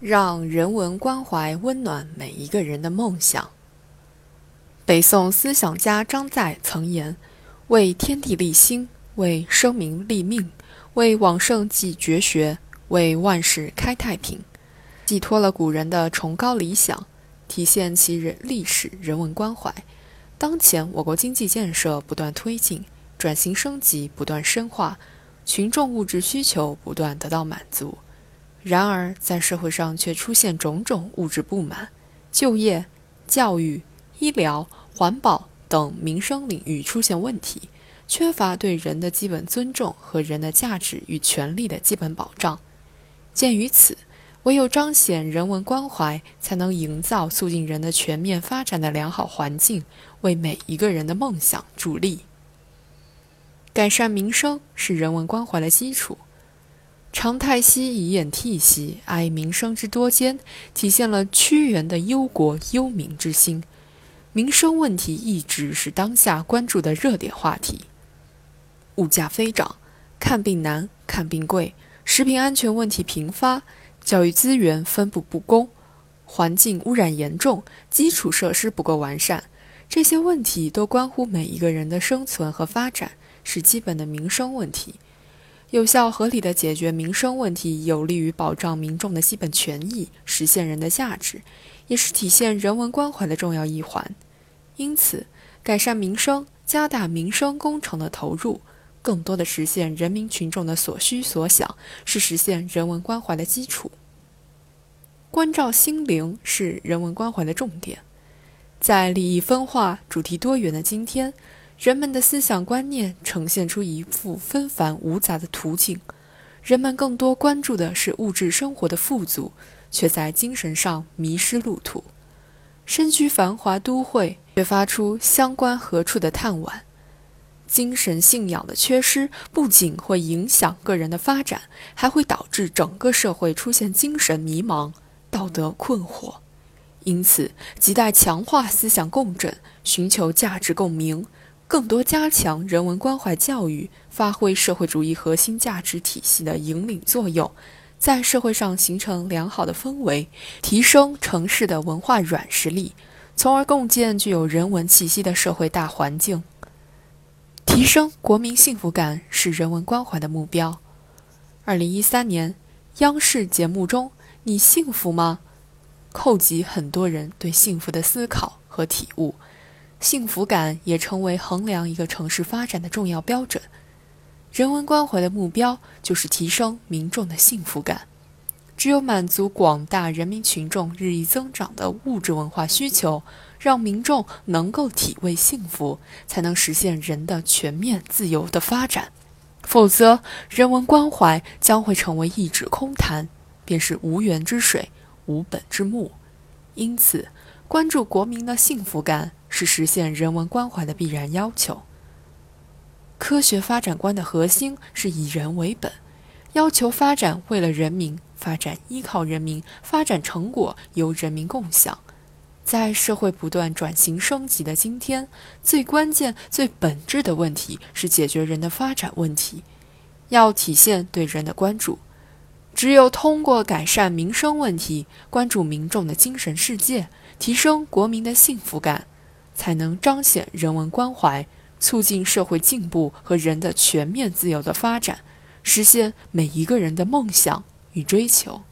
让人文关怀温暖每一个人的梦想。北宋思想家张载曾言：“为天地立心，为生民立命，为往圣继绝学，为万世开太平。”寄托了古人的崇高理想，体现其历史人文关怀。当前我国经济建设不断推进，转型升级不断深化，群众物质需求不断得到满足。然而，在社会上却出现种种物质不满，就业、教育、医疗、环保等民生领域出现问题，缺乏对人的基本尊重和人的价值与权利的基本保障。鉴于此，唯有彰显人文关怀，才能营造促进人的全面发展的良好环境，为每一个人的梦想助力。改善民生是人文关怀的基础。常太息以掩涕兮，哀民生之多艰，体现了屈原的忧国忧民之心。民生问题一直是当下关注的热点话题。物价飞涨，看病难、看病贵，食品安全问题频发，教育资源分布不公，环境污染严重，基础设施不够完善，这些问题都关乎每一个人的生存和发展，是基本的民生问题。有效合理地解决民生问题，有利于保障民众的基本权益，实现人的价值，也是体现人文关怀的重要一环。因此，改善民生，加大民生工程的投入，更多地实现人民群众的所需所想，是实现人文关怀的基础。关照心灵是人文关怀的重点。在利益分化、主题多元的今天，人们的思想观念呈现出一幅纷繁无杂的图景，人们更多关注的是物质生活的富足，却在精神上迷失路途。身居繁华都会，却发出乡关何处的叹惋。精神信仰的缺失，不仅会影响个人的发展，还会导致整个社会出现精神迷茫、道德困惑。因此，亟待强化思想共振，寻求价值共鸣，更多加强人文关怀教育，发挥社会主义核心价值体系的引领作用，在社会上形成良好的氛围，提升城市的文化软实力，从而共建具有人文气息的社会大环境。提升国民幸福感是人文关怀的目标。2013年，央视节目中“你幸福吗”扣集很多人对幸福的思考和体悟。幸福感也成为衡量一个城市发展的重要标准。人文关怀的目标就是提升民众的幸福感。只有满足广大人民群众日益增长的物质文化需求，让民众能够体味幸福，才能实现人的全面自由的发展。否则，人文关怀将会成为一纸空谈，便是无源之水，无本之木。因此，关注国民的幸福感是实现人文关怀的必然要求。科学发展观的核心是以人为本，要求发展为了人民，发展依靠人民，发展成果由人民共享。在社会不断转型升级的今天，最关键、最本质的问题是解决人的发展问题，要体现对人的关注。只有通过改善民生问题，关注民众的精神世界，提升国民的幸福感，才能彰显人文关怀，促进社会进步和人的全面自由的发展，实现每一个人的梦想与追求。